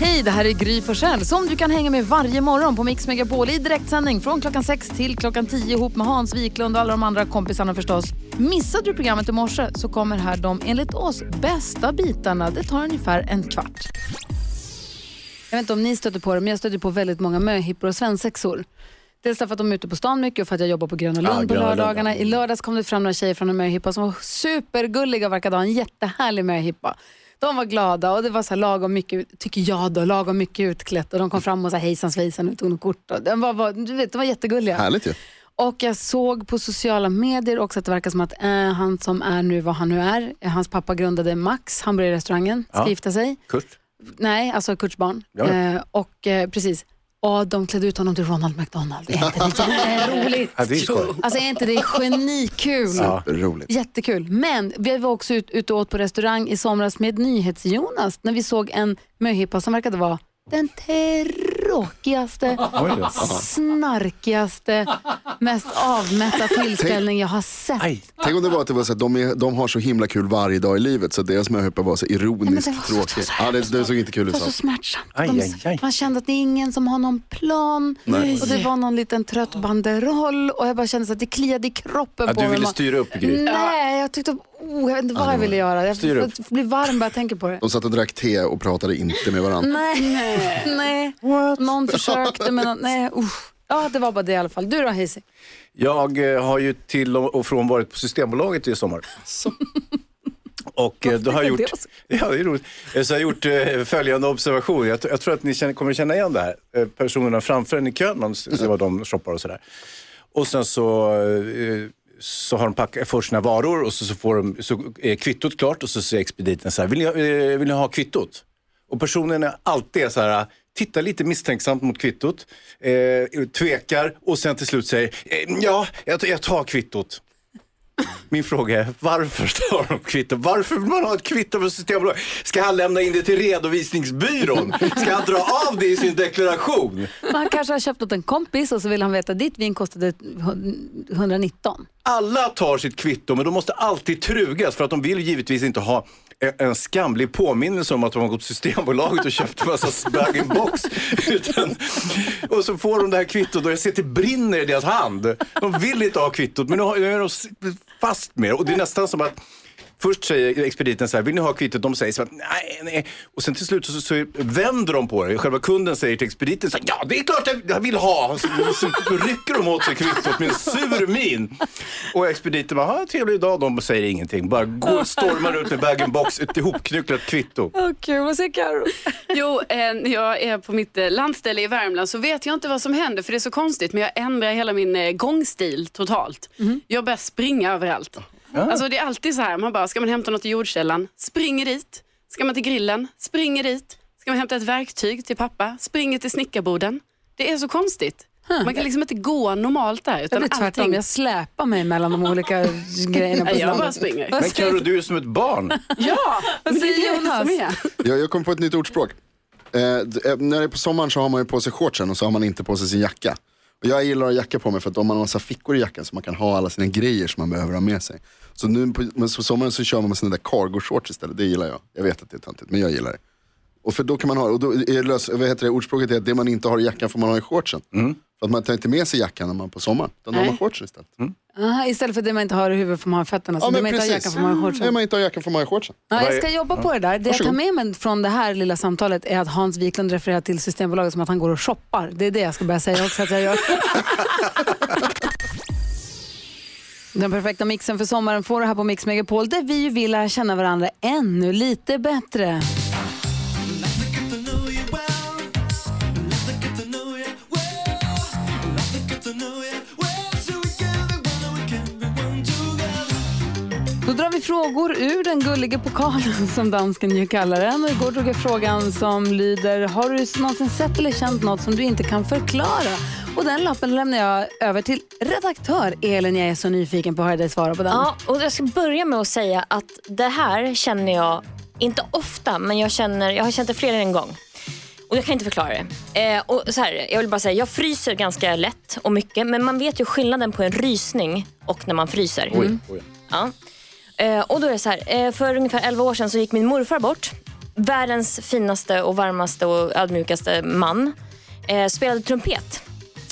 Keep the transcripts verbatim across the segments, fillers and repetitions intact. Hej, det här är Gry Forssell som du kan hänga med varje morgon på Mix Megapol i direktsändning från klockan sex till klockan tio ihop med Hans Wiklund och alla de andra kompisarna förstås. Missade du programmet i morse så kommer här de enligt oss bästa bitarna. Det tar ungefär en kvart. Jag vet inte om ni stöter på det, men jag stöter på väldigt många möhippor och svensexor. Dels därför att de är ute på stan mycket och för att jag jobbar på Gröna Lund ja, på lördagarna. Ja, ja. I lördags kom det fram några tjejer från en möhippa som var supergulliga och verkade ha en jättehärlig möhippa. De var glada och det var så här lagom mycket, tycker jag då, lagom mycket utklätt. Och de kom fram och sa hejsan svejsan och tog något kort. Och de var, var, du vet, de var jättegulliga. Härligt ju. Ja. Och jag såg på sociala medier också att det verkar som att eh, han som är nu vad han nu är. Hans pappa grundade Max, han började i restaurangen, ska ja. gifta sig. Kurt? Nej, alltså Kurts barn. Ja. Eh, och eh, precis. Och de klädde ut honom till Ronald McDonald. Är inte det är roligt? Ja, det är alltså är inte det genikul? Ja, roligt. Jättekul. Men vi var också ut, ute och åt på restaurang i somras med NyhetsJonas. När vi såg en möhippa som verkade vara den tråkigaste, snarkigaste, mest avmätta tillställning jag har sett. Aj. Tänk om det var att det var så att de, är, de har så himla kul varje dag i livet så deras möhippa var så ironiskt ja, tråkigt. Ja, det, det såg inte kul ut. Det var så smärtsamt. Aj, aj, aj. Man kände att det är ingen som har någon plan. Nej. Och det var någon liten trött banderoll och jag bara kände så att det kliade i kroppen ja, på mig. Du ville styra upp grejer. Nej, jag tyckte Oh, jag vet inte vad ah, jag ville göra. Jag blir varm bara jag tänker på det. De satt och drack te och pratade inte med varandra. Nej, nej. What? Någon försökte men någon, nej. Uh. Ja, det var bara det i alla fall. Du då, Heise? Jag har ju till och från varit på Systembolaget i sommar. Så. Och då har jag gjort, ja, det är roligt. Så jag har gjort eh, följande observation. Jag, jag tror att ni känner, kommer känna igen det här. Personerna framför en i kön, man ser vad de shoppar och sådär. Och sen så... Eh, så har de packat för sina varor och så, så, får de, så är kvittot klart och så säger expediten så här, vill ni, vill ni ha kvittot? Och personen är alltid så här, tittar lite misstänksamt mot kvittot, eh, tvekar och sen till slut säger, eh, ja, jag, jag tar kvittot. Min fråga är, varför tar de kvitto? Varför vill man ha ett kvitto för Systembolaget? Ska han lämna in det till redovisningsbyrån? Ska han dra av det i sin deklaration? Man kanske har köpt åt en kompis och så vill han veta att ditt vin kostade etthundranitton. Alla tar sitt kvitto, men de måste alltid trugas för att de vill givetvis inte ha en skamlig påminnelse om att de har gått till Systembolaget och köpt en massa bag-in-box. Utan, och så får de det här kvittot och jag ser till brinner i deras hand. De vill inte ha kvittot, men nu är de fast med det. Och det är nästan som att först säger expediten så här, vill ni ha kvittot? De säger så här, nej, nej. Och sen till slut så, så vänder de på det. Själva kunden säger till expediten så här, ja, det är klart jag vill ha. Så, så rycker de åt sig kvittot med en sur min. Och expediten bara, ha trevlig dag. De säger ingenting. Bara går, stormar ut med bag-in-box, ett ihopknycklat kvitto. Åh, kul. Vad säger Karo? Jo, eh, jag är på mitt eh, landställe i Värmland så vet jag inte vad som händer för det är så konstigt. Men jag ändrar hela min eh, gångstil totalt. Mm. Jag börjar springa överallt. Ja. Alltså det är alltid så här, man bara, ska man hämta något i jordkällan, springer dit. Ska man till grillen, springer dit. Ska man hämta ett verktyg till pappa, springer till snickarboden. Det är så konstigt. Hmm. Man kan liksom inte gå normalt där. Utan jag blir tvärtom, allting... jag släpar mig mellan de olika grejerna. På jag bara springer. Men Karo, du är som ett barn. Ja, men det är Jonas som är. Ja, jag kom på ett nytt ordspråk. Eh, när det är på sommaren så har man ju på sig shortsen och så har man inte på sig sin jacka. Jag gillar att jacka på mig för att om man har massa fickor i jackan så man kan ha alla sina grejer som man behöver ha med sig. Så nu på sommaren så kör man med sådana där cargo shorts istället. Det gillar jag. Jag vet att det är tantigt, men jag gillar det. Och för då kan man ha, och då är lös, vad heter det, ordspråket är att det man inte har i jackan får man ha i shortsen. Mm. För att man tar inte med sig jackan när man på sommaren. Utan har man shorts istället. Mm. Aha, istället för det man inte har i huvudet får man ha fötterna. Så ja, det man inte har jackan får man ha i shortsen. Det man inte har jackan får man ha i shortsen. Ja, jag ska jobba på det där. Det Varsågod. Jag tar med mig från det här lilla samtalet är att Hans Wiklund refererar till Systembolaget som att han går och shoppar. Det är det jag ska börja säga också att jag gör. Den perfekta mixen för sommaren får du här på Mix Megapol där vi vill lära känna varandra ännu lite bättre. Drar vi frågor ur den gulliga pokalen som dansken ju kallar den. Och igår drog jag frågan som lyder, har du någonsin sett eller känt något som du inte kan förklara? Och den lappen lämnar jag över till redaktör Elin. Jag är så nyfiken på att höra dig svara på den. Ja, och jag ska börja med att säga att det här känner jag inte ofta, men jag känner, jag har känt det fler än en gång. Och jag kan inte förklara det. Eh, och så här, jag vill bara säga, jag fryser ganska lätt och mycket, men man vet ju skillnaden på en rysning och när man fryser. Mm. Oj, oj. Ja. Eh, och då är det så här, eh, för ungefär elva år sedan så gick min morfar bort världens finaste och varmaste och ödmjukaste man. Eh, spelade trumpet.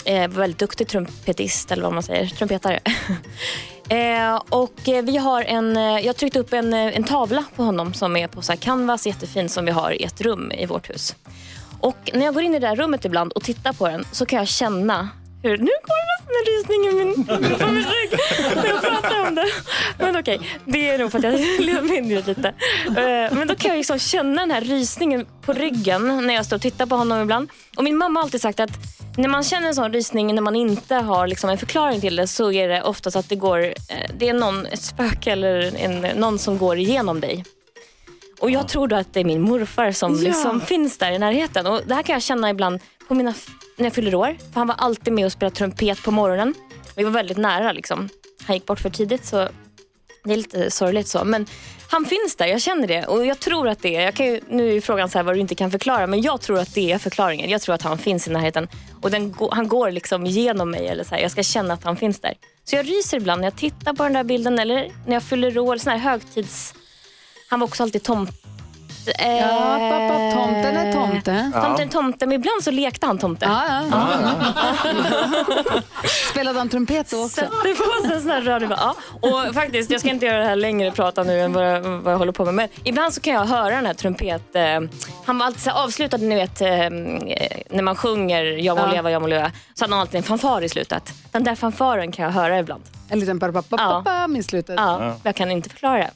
Eh, väldigt duktig trumpetist, eller vad man säger, trumpetare. eh, och vi har en, jag tryckte upp en, en tavla på honom som är på så här canvas, jättefin, som vi har i ett rum i vårt hus. Och när jag går in i det där rummet ibland och tittar på den, så kan jag känna hur, nu kommer nästan en rysning i min, på min rygg när jag pratar om det. Men okej, okay, det är nog för att jag lever in det lite. Men då kan jag liksom känna den här rysningen på ryggen när jag står och tittar på honom ibland. Och min mamma har alltid sagt att när man känner en sån rysning, när man inte har liksom en förklaring till det, så är det oftast att det går, det är någon, ett spöke eller en, någon som går igenom dig. Och jag tror då att det är min morfar som ja. liksom finns där i närheten. Och det här kan jag känna ibland på mina, när jag fyller år. För han var alltid med och spelade trumpet på morgonen. Vi var väldigt nära liksom. Han gick bort för tidigt, så det är lite sorgligt så. Men han finns där, jag känner det. Och jag tror att det är, jag kan ju, nu är frågan så här vad du inte kan förklara. Men jag tror att det är förklaringen. Jag tror att han finns i närheten. Och den, han går liksom genom mig. Eller så här. Jag ska känna att han finns där. Så jag ryser ibland när jag tittar på den där bilden. Eller när jag fyller år, sån här högtids... Han var också alltid tomt. Eh... Ja, pappa, tomten är tomte. Ja. Tomten är tomte, men ibland så lekte han tomte. Ja, ja. ja, ja. Spelade han trumpet då också? Sätter på sig en sån här röd. Ja. Och faktiskt, jag ska inte göra det här längre och prata nu än vad jag, vad jag håller på med. Men ibland så kan jag höra den här trumpet. Eh, han var alltid så avslutad, ni vet, eh, när man sjunger jag må ja. leva, jag må leva. Så hade han alltid en fanfar i slutet. Den där fanfaren kan jag höra ibland. En liten pappa-pappa-pappa i slutet. Ja, jag kan inte förklara det.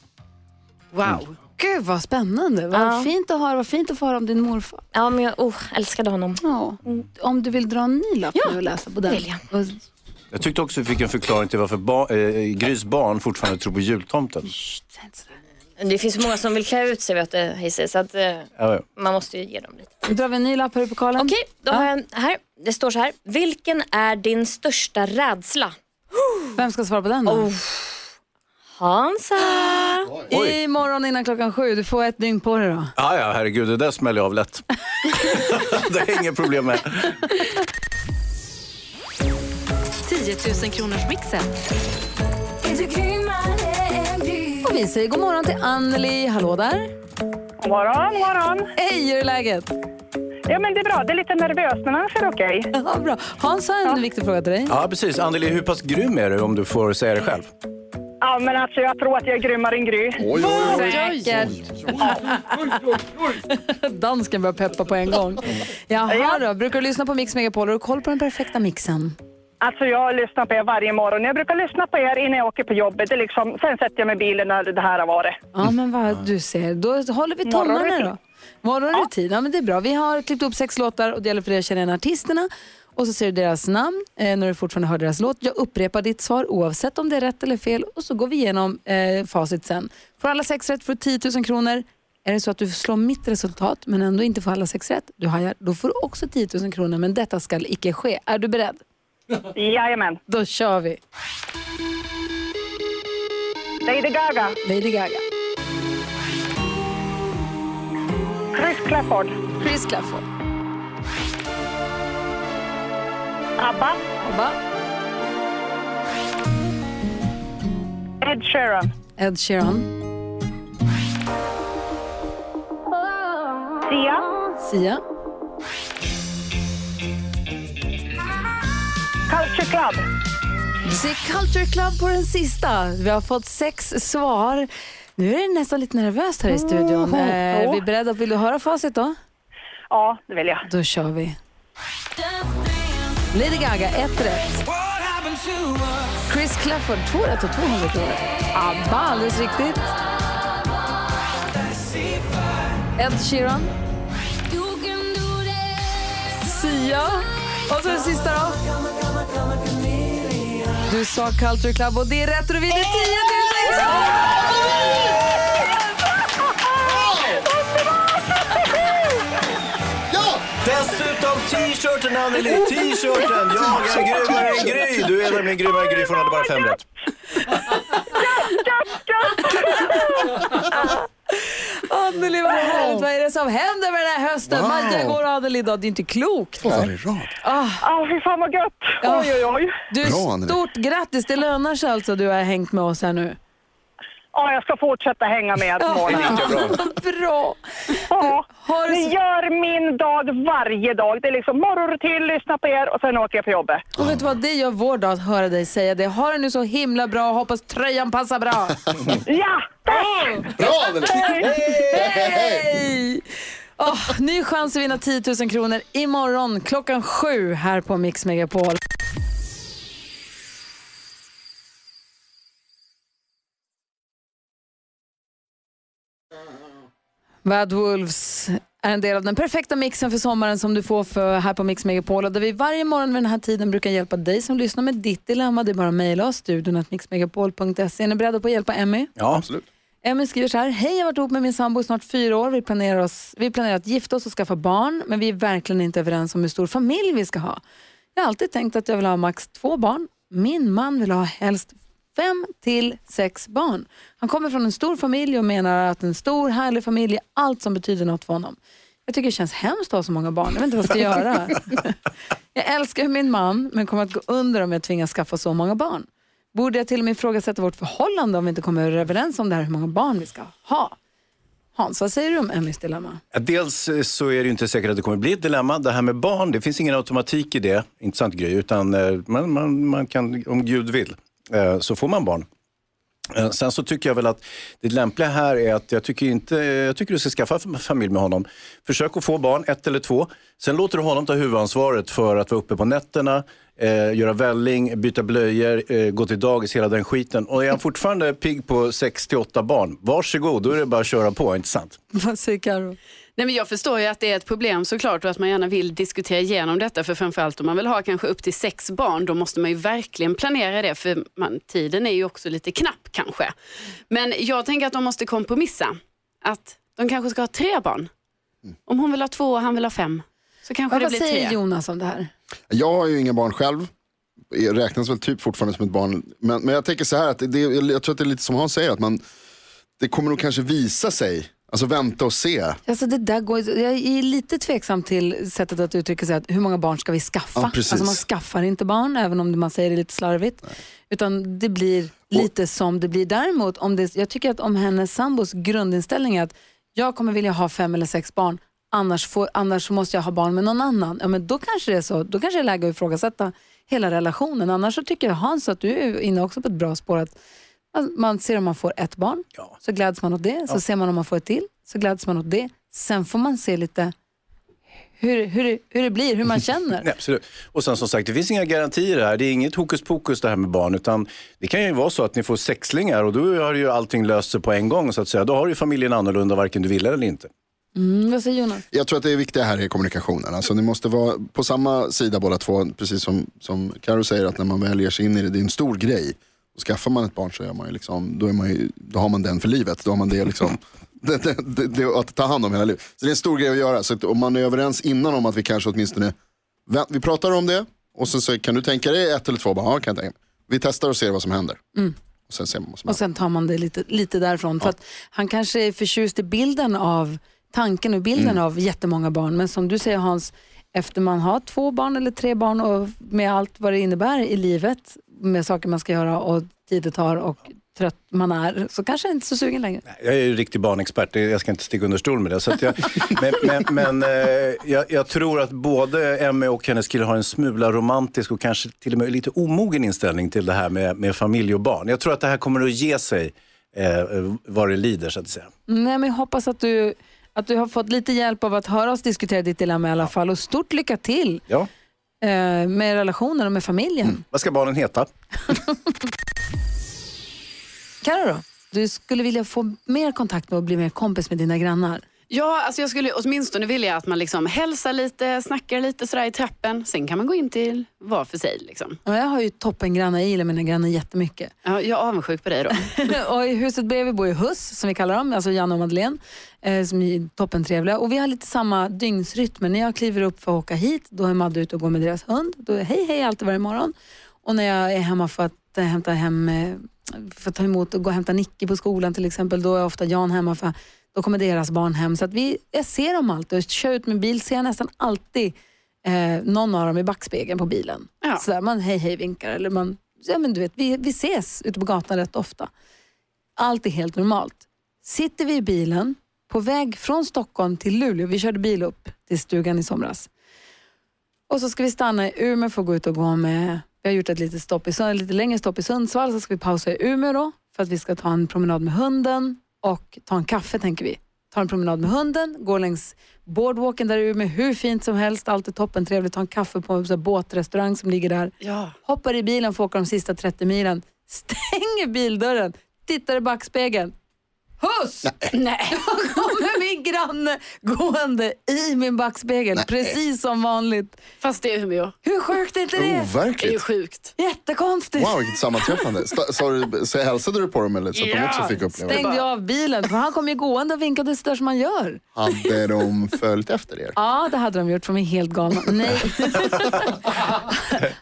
Wow, gud vad spännande. Vad ja. fint att höra, vad fint att få höra om din morfar. Ja, men jag oh, älskade honom. Ja. Om du vill dra en ny lapp ja. och läsa på den. Jag. jag tyckte också att vi fick en förklaring till varför ba- äh, Grys barn fortfarande tror på jultomten. Det finns många som vill klä ut sig, vet du, Hisse, så att äh, ja, ja. man måste ju ge dem lite. Drar vi en ny lapp här i pokalen? Okej, då ja. har jag en här. Det står så här: vilken är din största rädsla? Vem ska svara på den då? Oh. Hansa! Oj. Imorgon innan klockan sju, du får ett dygn på dig då. Ja, ja, herregud, det där smäller jag av lätt. Det är inget problem med. tio tusen kronors mixen. Och vi säger god morgon till Anneli. Hallå där. God morgon, god morgon. Hej, hur är läget? Ja, men det är bra. Det är lite nervöst, men annars är det okej. Okay. Ja, bra. Hans har en ja. viktig fråga till dig. Ja, precis. Anneli, hur pass grym är du, om du får säga det själv? Ja, men alltså jag tror att jag är grymmare än Gry. Oj, oj, oj. Dansken börjar peppa på en gång. Jaha då, brukar du lyssna på Mix Megapol? Har du koll på den perfekta mixen? Alltså jag lyssnar på er varje morgon. Jag brukar lyssna på er innan jag åker på jobbet. Det är liksom, sen sätter jag mig i bilen när det här har varit. Ja, men vad du ser. Då håller vi tonarna då. Morgonrutin, ja men det är bra. Vi har klippt upp sex låtar och det gäller för dig att känna artisterna. Och så ser du deras namn eh, när du fortfarande hör deras låt. Jag upprepar ditt svar oavsett om det är rätt eller fel. Och så går vi igenom eh, facit sen. Får alla sex rätt får du tio tusen kronor. Är det så att du slår mitt resultat men ändå inte får alla sex rätt, du hajar, då får du också tio tusen kronor. Men detta ska icke ske. Är du beredd? Jajamän. Då kör vi. Lady Gaga. Lady Gaga. Chris Clafford. Chris Clafford. Abba. Abba. Ed Sheeran. Ed Sheeran. Sia. Sia. Culture Club. Se Culture Club på den sista. Vi har fått sex svar. Nu är det nästan lite nervöst här i studion. Mm. Är vi beredda? Vill du höra facit då? Ja, det vill jag. Då kör vi. Lady Gaga, ett rätt. Chris Clafford, två rätt och tvåhundra kronor. Abba, alldeles riktigt. Ed Sheeran. Sia. Och så den sista då. Du sa Culture Club och det är rätt och du vinner tio tusen kronor! Dessutom t-shirten, Anneli, t-shirten. Jag är grymmare än Gry. Du är nämligen grymmare än Gry, för hon hade bara fem rätt. Anneli, vad härligt. Vad är det som händer med den här hösten? Wow. Maja går och Anneli idag, det är inte klokt. Två dagar i rad. Ja, fy fan vad gött. Oj, oj, oj. Du, bra, stort grattis, det lönar sig alltså. Du har hängt med oss här nu. Ja, jag ska fortsätta hänga med på morgonen. Bra. Bra. Ja, ni gör min dag varje dag. Det är liksom morgon till, lyssna på er och sen åker jag på jobbet. Och vet du vad, det gör vår dag att höra dig säga det. Har det nu så himla bra, hoppas tröjan passar bra. Ja, tack! Bra! Hej! Oh, ny chans att vinna tio tusen kronor imorgon klockan sju här på Mix Megapol. Bad Wolves är en del av den perfekta mixen för sommaren som du får för här på Mix Megapol, där vi varje morgon vid den här tiden brukar hjälpa dig som lyssnar med ditt dilemma. Det är bara att mejla oss studion snabel-a mixmegapol punkt se. Är ni beredda på att hjälpa Emmy? Ja, absolut. Emmy skriver så här: hej, jag har varit ihop med min sambo i snart fyra år. Vi planerar, oss, vi planerar att gifta oss och skaffa barn, men vi är verkligen inte överens om hur stor familj vi ska ha. Jag har alltid tänkt att jag vill ha max två barn. Min man vill ha helst fem till sex barn. Han kommer från en stor familj och menar att en stor härlig familj är allt som betyder något för honom. Jag tycker det känns hemskt att ha så många barn. Jag vet inte vad jag ska göra. Jag älskar min man, men kommer att gå under om jag tvingas skaffa så många barn. Borde jag till och med ifrågasätta vårt förhållande om vi inte kommer överens om det här, hur många barn vi ska ha? Hans, vad säger du om Emmys dilemma? Dels så är det ju inte säkert att det kommer bli ett dilemma. Det här med barn, det finns ingen automatik i det. Intressant grej, utan man, man, man kan, om Gud vill, så får man barn. Sen så tycker jag väl att det lämpliga här är att jag tycker inte, jag tycker du ska skaffa familj med honom. Försök att få barn, ett eller två. Sen låter du honom ta huvudansvaret för att vara uppe på nätterna, eh, göra välling, byta blöjor, eh, gå till dagis, hela den skiten. Och är han fortfarande pigg på sex till åtta barn, varsågod, då är det bara att köra på, inte sant? Vad säger Karo? Nej, men jag förstår ju att det är ett problem såklart, och att man gärna vill diskutera igenom detta, för framförallt om man vill ha kanske upp till sex barn, då måste man ju verkligen planera det, för man, tiden är ju också lite knapp kanske. Men jag tänker att de måste kompromissa, att de kanske ska ha tre barn. Om hon vill ha två och han vill ha fem, så kanske ja, det blir tre. Vad säger Jonas om det här? Jag har ju inga barn själv. Jag räknas väl typ fortfarande som ett barn. Men, men jag tänker så här, att det, jag tror att det är lite som han säger, att man, det kommer nog kanske visa sig. Alltså vänta och se. Alltså det där går, jag är lite tveksam till sättet att uttrycka sig, att hur många barn ska vi skaffa? Ja, alltså man skaffar inte barn, även om man säger det lite slarvigt. Nej. Utan det blir lite och, som det blir. Däremot, om det, jag tycker att om hennes sambos grundinställning är att jag kommer vilja ha fem eller sex barn, annars, får, annars måste jag ha barn med någon annan. Ja, men då kanske det är så. Då kanske det är läge att ifrågasätta hela relationen. Annars så tycker jag, Hans, att du är inne också på ett bra spår, att man ser om man får ett barn, ja, så gläds man åt det. Så ja, ser man om man får ett till, så gläds man åt det. Sen får man se lite hur, hur, hur det blir, hur man känner. Nej, absolut. Och sen som sagt, det finns inga garantier här. Det är inget hokus pokus det här med barn, utan det kan ju vara så att ni får sexlingar, och då har ju allting löst sig på en gång, så att säga. Då har ju familjen annorlunda, varken du vill eller inte. Mm, vad säger Jonas? Jag tror att det är viktigt här i kommunikationen. Alltså ni måste vara på samma sida båda två. Precis som, som Karo säger, att när man väljer sig in i det, det är en stor grej. Skaffar man ett barn, så är man ju liksom, då, är man ju, då har man den för livet. Då har man det liksom, det, det, det, det, att ta hand om hela livet. Så det är en stor grej att göra. Så att om man är överens innan om att vi kanske åtminstone, vi pratar om det, och sen så kan du tänka dig ett eller två barn. Ja, kan jag tänka. Vi testar och ser vad som händer. Mm. Och sen ser man vad som och händer. Sen tar man det lite, lite därifrån. Ja. För att han kanske är förtjust i bilden av, tanken och bilden mm. av jättemånga barn. Men som du säger, Hans, efter man har två barn eller tre barn, och med allt vad det innebär i livet, med saker man ska göra och tid det tar och trött man är, så kanske inte så sugen längre. Jag är ju riktig barnexpert, jag ska inte sticka under stol med det. Så att jag, men men, men jag, jag tror att både Emmy och hennes kille har en smula romantisk och kanske till och med lite omogen inställning till det här med, med familj och barn. Jag tror att det här kommer att ge sig eh, vad det lider, så att säga. Nej, men jag hoppas att du, att du har fått lite hjälp av att höra oss diskutera ditt dilemma i alla fall, och stort lycka till. Ja. Med relationer och med familjen. Mm. Vad ska barnen heta? Karo då? Du skulle vilja få mer kontakt med och bli mer kompis med dina grannar. Ja, alltså jag skulle åtminstone vilja att man liksom hälsar lite, snackar lite sådär i trappen. Sen kan man gå in till var för sig liksom. Ja, jag har ju toppengrannar, jag gillar mina grannar jättemycket. Ja, jag är avundsjuk på dig då. Och i huset bredvid bor ju Huss, som vi kallar dem, alltså Janne och Madeleine, eh, som är toppentrevliga. Och vi har lite samma dygnsrytm. När jag kliver upp för att åka hit, då är Madde ute och går med deras hund. Då är hej hej alltid varje morgon. Och när jag är hemma för att eh, hämta hem, eh, för att ta emot och gå och hämta Nicky på skolan till exempel, då är ofta Jan hemma för då kommer deras barn hem. Så att vi, jag ser dem alltid. Och kör ut med bil ser jag nästan alltid eh, någon av dem i backspegeln på bilen. Ja. Så där man hej hej vinkar. Eller man, ja men du vet, vi, vi ses ute på gatan rätt ofta. Allt är helt normalt. Sitter vi i bilen på väg från Stockholm till Luleå. Vi körde bil upp till stugan i somras. Och så ska vi stanna i Umeå för att gå ut och gå med. Vi har gjort ett litet stopp i Sundsvall, lite längre stopp i Sundsvall. Så ska vi pausa i Umeå då. För att vi ska ta en promenad med hunden. Och ta en kaffe, tänker vi. Ta en promenad med hunden. Gå längs boardwalken där i Umeå. Hur fint som helst. Allt är toppen trevligt. Ta en kaffe på en båtrestaurang som ligger där. Ja. Hoppar i bilen för att åka de sista trettio milen. Stänger bildörren. Tittar i backspegeln. Huss! Nej. Nej. Då kommer min granne gående i min backspegel. Nej. Precis som vanligt. Fast det är Umeå. Hur sjukt är inte det? Overkligt. Det är ju sjukt. Jättekonstigt. Wow, vilket sammanträffande. St- så, du, så hälsade du på dem eller? Så att yeah. de också fick uppleva. Stängde jag av bilen. För han kom ju gående och vinkade så där som man gör. Hade de följt efter er? Ja, det hade de gjort, för mig helt galna. Nej.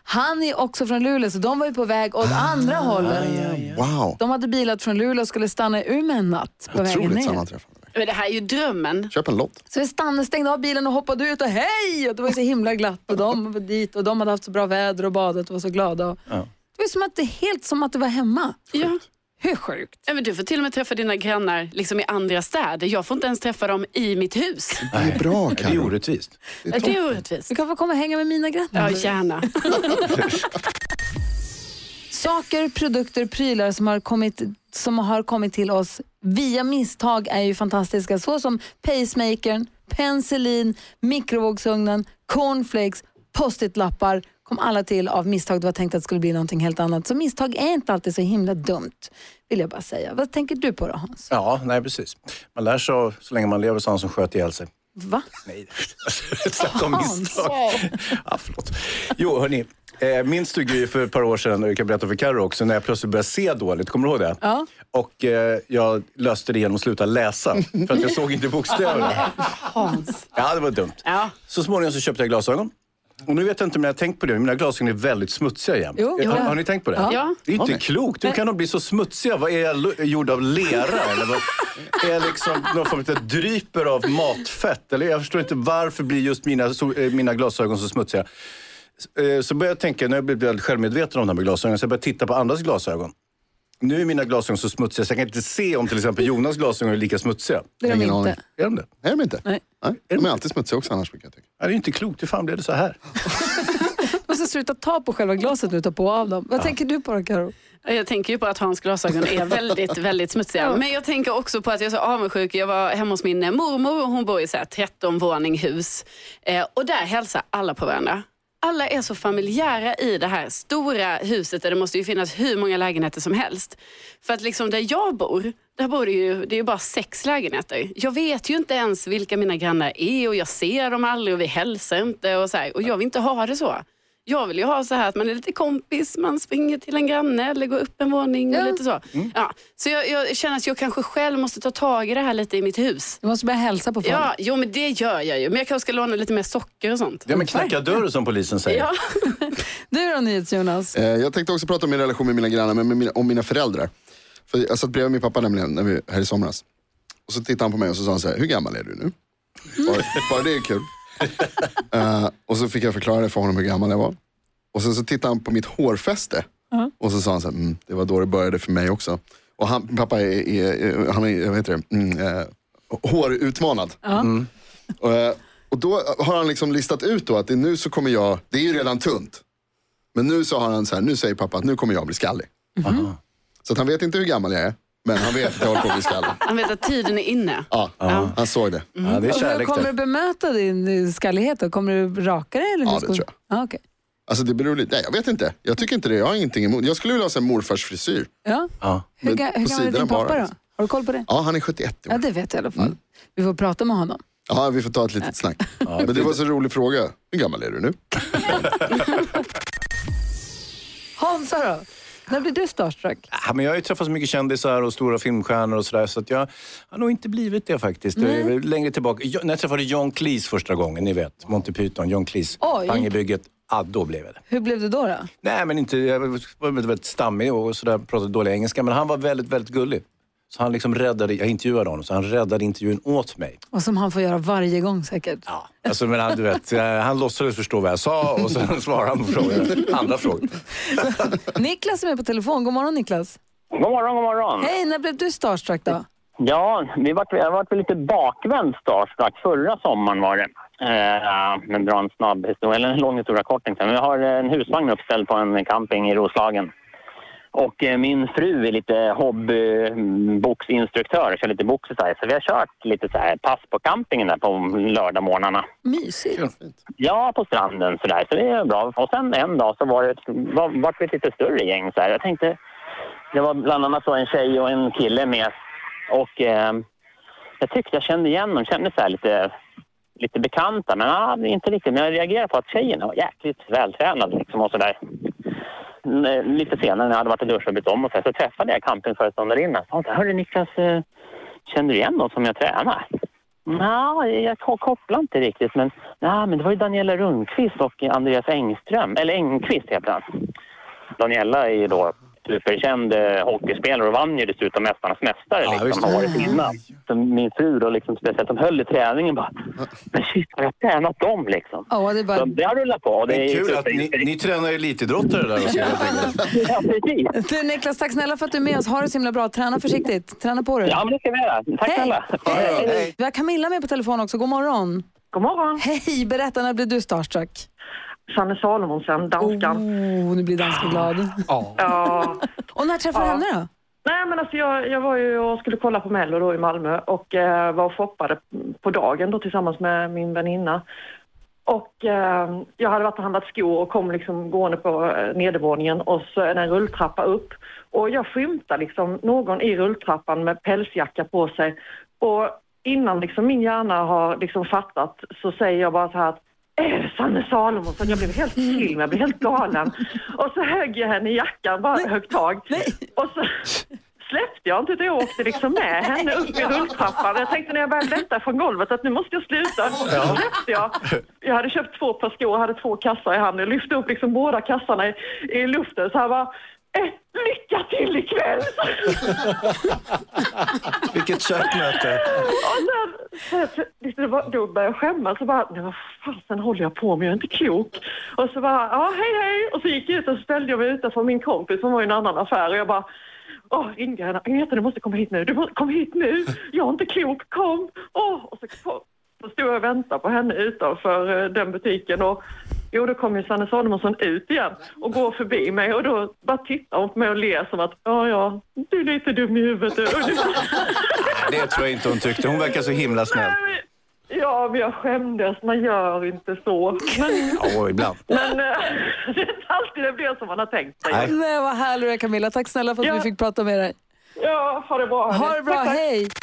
Han är också från Luleå, så de var ju på väg åt andra ah, hållet. Ja, ja. Wow. De hade bilat från Luleå och skulle stanna i Umeå. På otroligt sammanträffande. Men det här är ju drömmen. Köp en lott. Så vi stannade, stängde av bilen och hoppade ut och hej! Och det var så himla glatt och de var dit och de hade haft så bra väder och badet och var så glada. Och ja. Det var som att det, helt som att det var hemma. Sjukt. Ja. Hur sjukt? Ja, men du får till och med träffa dina grannar liksom i andra städer. Jag får inte ens träffa dem i mitt hus. Det är bra, Karin. Det är orättvist. Det är, det är orättvist. Du kan få komma och hänga med mina grannar. Ja, gärna. Saker, produkter, prylar som har kommit, som har kommit till oss via misstag är ju fantastiska. Så som pacemakern, penicillin, mikrovågsugnen, cornflakes, post-it-lappar kom alla till av misstag. Det var tänkt att det skulle bli någonting helt annat. Så misstag är inte alltid så himla dumt, vill jag bara säga. Vad tänker du på då, Hans? Ja, nej precis. Man lär sig så, så länge man lever så han som sköter ihjäl sig. Va? Nej, så att de misstag. Ja, förlåt. Jo, hörni. Eh, minns du, Gry, för ett par år sedan, och jag kan berätta för Karo också, när jag plötsligt började se dåligt, kommer du ihåg det? Ja. Och eh, jag löste det genom att sluta läsa, för att jag såg inte bokstäverna. Hans. Ja, det var dumt. Ja. Så småningom så köpte jag glasögon. Och nu vet jag inte om jag har tänkt på det, mina glasögon är väldigt smutsiga igen. Jo, har, har ni tänkt på det? Ja. Det är inte klokt, hur kan de bli så smutsiga? Vad är jag lo- gjord av lera? Eller vad är liksom någon form av dryper av matfett? Eller jag förstår inte varför blir just mina, so- mina glasögon så smutsiga. Så började jag tänka, när jag blev självmedveten om de här glasögonen, så jag började titta på andras glasögon. Nu är mina glasögon så smutsiga så jag kan inte se om till exempel Jonas glasögon är lika smutsiga. Det är de inte. Är de det? Är de inte? Nej. Nej. Är de är alltid smutsiga också annars, brukar jag tänka. Nej, det är inte klokt, hur fan blev det så här? Man ska sluta ta på själva glaset nu, ta på av dem. Vad ja. tänker du på då, Karo? Jag tänker ju på att Hans glasögon är väldigt, väldigt smutsiga. Ja. Men jag tänker också på att jag är så avundsjuk. Jag var hemma hos min mormor och hon bor i så här tretton våningshus. Eh, och där hälsar alla på varandra. Alla är så familjära i det här stora huset där det måste ju finnas hur många lägenheter som helst. För att liksom där jag bor, där bor det ju, det är ju bara sex lägenheter. Jag vet ju inte ens vilka mina grannar är och jag ser dem aldrig och vi hälsar inte och så här. Och jag vill inte ha det så. Jag vill ju ha så här att man är lite kompis, man springer till en granne eller går upp en våning ja. och lite så. Mm. Ja. Så jag, jag känner att jag kanske själv måste ta tag i det här lite i mitt hus. Du måste börja hälsa på folk. Ja, jo men det gör jag ju. Men jag kanske ska låna lite mer socker och sånt. Ja men knacka dörr som polisen säger. Ja. Du då, Nyhets Jonas? Eh, jag tänkte också prata om min relation med mina grannar, men med mina, om mina föräldrar. För jag satt bredvid min pappa nämligen när vi, här i somras. Och så tittade han på mig och så sa han så här, hur gammal är du nu? Bara, bara det är kul. uh, och så fick jag förklara det för honom hur gammal jag var. Och sen så tittade han på mitt hårfäste. Uh-huh. Och så sa han så här, mm, det var då det började för mig också. Och han, pappa är, är han är, vad heter det, mm, uh, hårutmanad. Uh-huh. Mm. Uh, och då har han liksom listat ut då att det, nu så kommer jag, det är ju redan tunt. Men nu så har han så här, nu säger pappa att nu kommer jag bli skallig. Uh-huh. Så att han vet inte hur gammal jag är. Men han vet att jag håller på att bli skallig. Han vet att tiden är inne. Ja, ja. Han såg det. Mm. Ja, det är kärlek. Kommer du bemöta din skallighet då? Kommer du raka dig? Eller ja, det tror jag. Ah, okay. Alltså det beror lite... Nej, jag vet inte. Jag tycker inte det. Jag har ingenting emot. Jag skulle vilja ha en morfars frisyr. Ja. Ja. Hur gammal är din pappa bara. Då? Har du koll på det? Ja, han är sjuttioett år. Ja, det vet jag i alla fall. Mm. Vi får prata med honom. Ja, vi får ta ett litet ja. snack. Ja, men det var så en rolig fråga. Hur gammal är du nu? Hansa då? När blir du starstruck? Ja, men jag har ju träffat så mycket kändisar och stora filmstjärnor och sådär. Så att jag har nog inte blivit det faktiskt. Mm. Längre tillbaka. Jag, när jag träffade John Cleese första gången, ni vet. Monty Python, John Cleese. Pangebygget. Ja, då blev det. Hur blev det då då? Nej, men inte... Jag var väldigt stammig och sådär. Pratade dålig engelska. Men han var väldigt, väldigt gullig. Så han liksom räddade... Jag intervjuade honom. Så han räddade intervjun åt mig. Och som han får göra varje gång säkert. Ja. Alltså, men han, du vet, han låtsades förstå vad jag sa och sen svarade han på frågor, andra frågor. Niklas är med på telefon. God morgon, Niklas. God morgon, god morgon. Hej, när blev du starstruck då? Ja, vi var, jag var varit lite bakvänd starstruck. Förra sommaren var det. Eh, men dra en snabb historia, eller en lång historia kort. Men jag har en husvagn uppställd på en camping i Roslagen. Och eh, min fru är lite hobbyboxinstruktör, kör lite box och så här. Så vi har kört lite så här pass på campingen där på lördagmorgnarna. Mysigt. Ja, på stranden så där. Så det är bra. Och sen en dag så var det var, var det ett lite större gäng så här. Jag tänkte, det var bland annat så en tjej och en kille med. Och eh, jag tyckte jag kände igen dem, kände så här lite, lite bekanta. Men ah, inte riktigt, men jag reagerade på att tjejerna var jäkligt vältränad liksom och sådär. Lite senare när jag hade varit i dusch och bytt om och så, så träffade jag campingföreståndarinnan. Jag sa, hörru Niklas, känner du igen någon som jag tränar? Nej, jag kopplar inte riktigt. Men, nah, men det var ju Daniela Runqvist och Andreas Engström. Eller Engqvist heter han. Daniela är ju då superkänd hockeyspelare och vann ju dessutom mästarnas mästare liksom, ja, har varit innan. Så min fru då liksom speciellt, de höll i träningen bara, men shit, har jag tränat dem liksom? Ja, det, bara... så det har rullat på. Och det är kul super... att ni, ni tränar elitidrottare där. Också, ja. Ja, precis. Du Niklas, tack snälla för att du är med oss. Ha det så himla bra. Träna försiktigt. Träna på dig. Ja, men det ska vi göra. Tack snälla. Hej. Hej. Vi har Camilla med på telefon också. God morgon. God morgon. Hej, berätta, när blev du starstruck? Sanne Salomonsen, danskan. Oh, nu blir danskan glad. Oh. Ja. Och när träffade du ja. henne då? Nej, men alltså jag, jag var ju och skulle kolla på Mello då i Malmö och eh, var och shoppade på dagen då tillsammans med min väninna. Och eh, jag hade varit och handlat skor och kom liksom gående på eh, nedervåningen och så är det en rulltrappa upp. Och jag skymtade liksom någon i rulltrappan med pälsjacka på sig. Och innan liksom min hjärna har liksom fattat så säger jag bara så här att är det Sanne Salomonsen? Jag blev helt till, jag blev helt galen. Och så högg jag henne i jackan, bara nej, högt tag. Nej. Och så släppte jag inte, utan jag åkte liksom med henne upp i rulltrappan. Jag tänkte när jag började lätta från golvet att nu måste jag sluta. Så släppte jag. Jag hade köpt två par skor, hade två kassar i handen. Jag lyfte upp liksom båda kassarna i, i luften så här bara... lycka till ikväll! Vilket köpmöte! Och sen, sen var, då började jag skämma så bara, nej vad fasen håller jag på med, jag är inte klok. Och så bara, ja hej hej! Och så gick jag ut och ställde jag mig utanför min kompis som var i en annan affär och jag bara, åh, ringde henne, Agneta du måste komma hit nu, du måste komma hit nu, jag är inte klok, kom! Åh, och så, så stod jag och väntade på henne utanför den butiken och jo, då kom ju Sanne Salomonsen ut igen och går förbi mig och då bara tittar hon på mig och ler som att ja, ja, du är lite dum i huvudet. Det tror jag inte hon tyckte. Hon verkar så himla snäll. Nej, men, ja, men jag skämdes. Man gör inte så. Men, ja, ibland. Men äh, det är inte alltid det blir som man har tänkt sig. Nej, Nej vad härligt Camilla. Tack snälla för att ja. vi fick prata med dig. Ja, ha det bra. Ha det bra, tack, hej. Tack.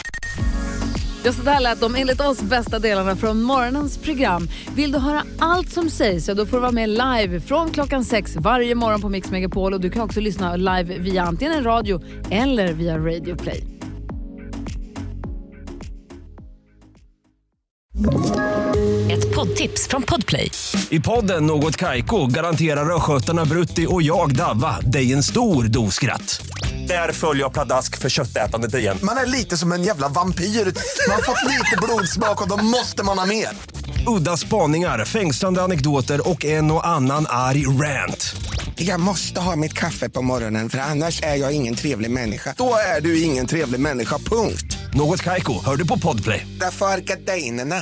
Ja, så där lät de enligt oss bästa delarna från morgonens program. Vill du höra allt som sägs, så då får du vara med live från klockan sex varje morgon på Mix Megapol. Och du kan också lyssna live via antingen radio eller via Radio Play. Ett poddtips från Podplay. I podden Något Kaiko garanterar röskötarna Brutti och jag Davva dig en stor doskratt. Där följer jag pladask för köttätandet igen. Man är lite som en jävla vampyr. Man har fått lite blodsmak och då måste man ha mer. Udda spaningar, fängslande anekdoter och en och annan arg rant. Jag måste ha mitt kaffe på morgonen för annars är jag ingen trevlig människa. Då är du ingen trevlig människa, punkt. Något Kaiko, hör du på Podplay. Därför är gardinerna.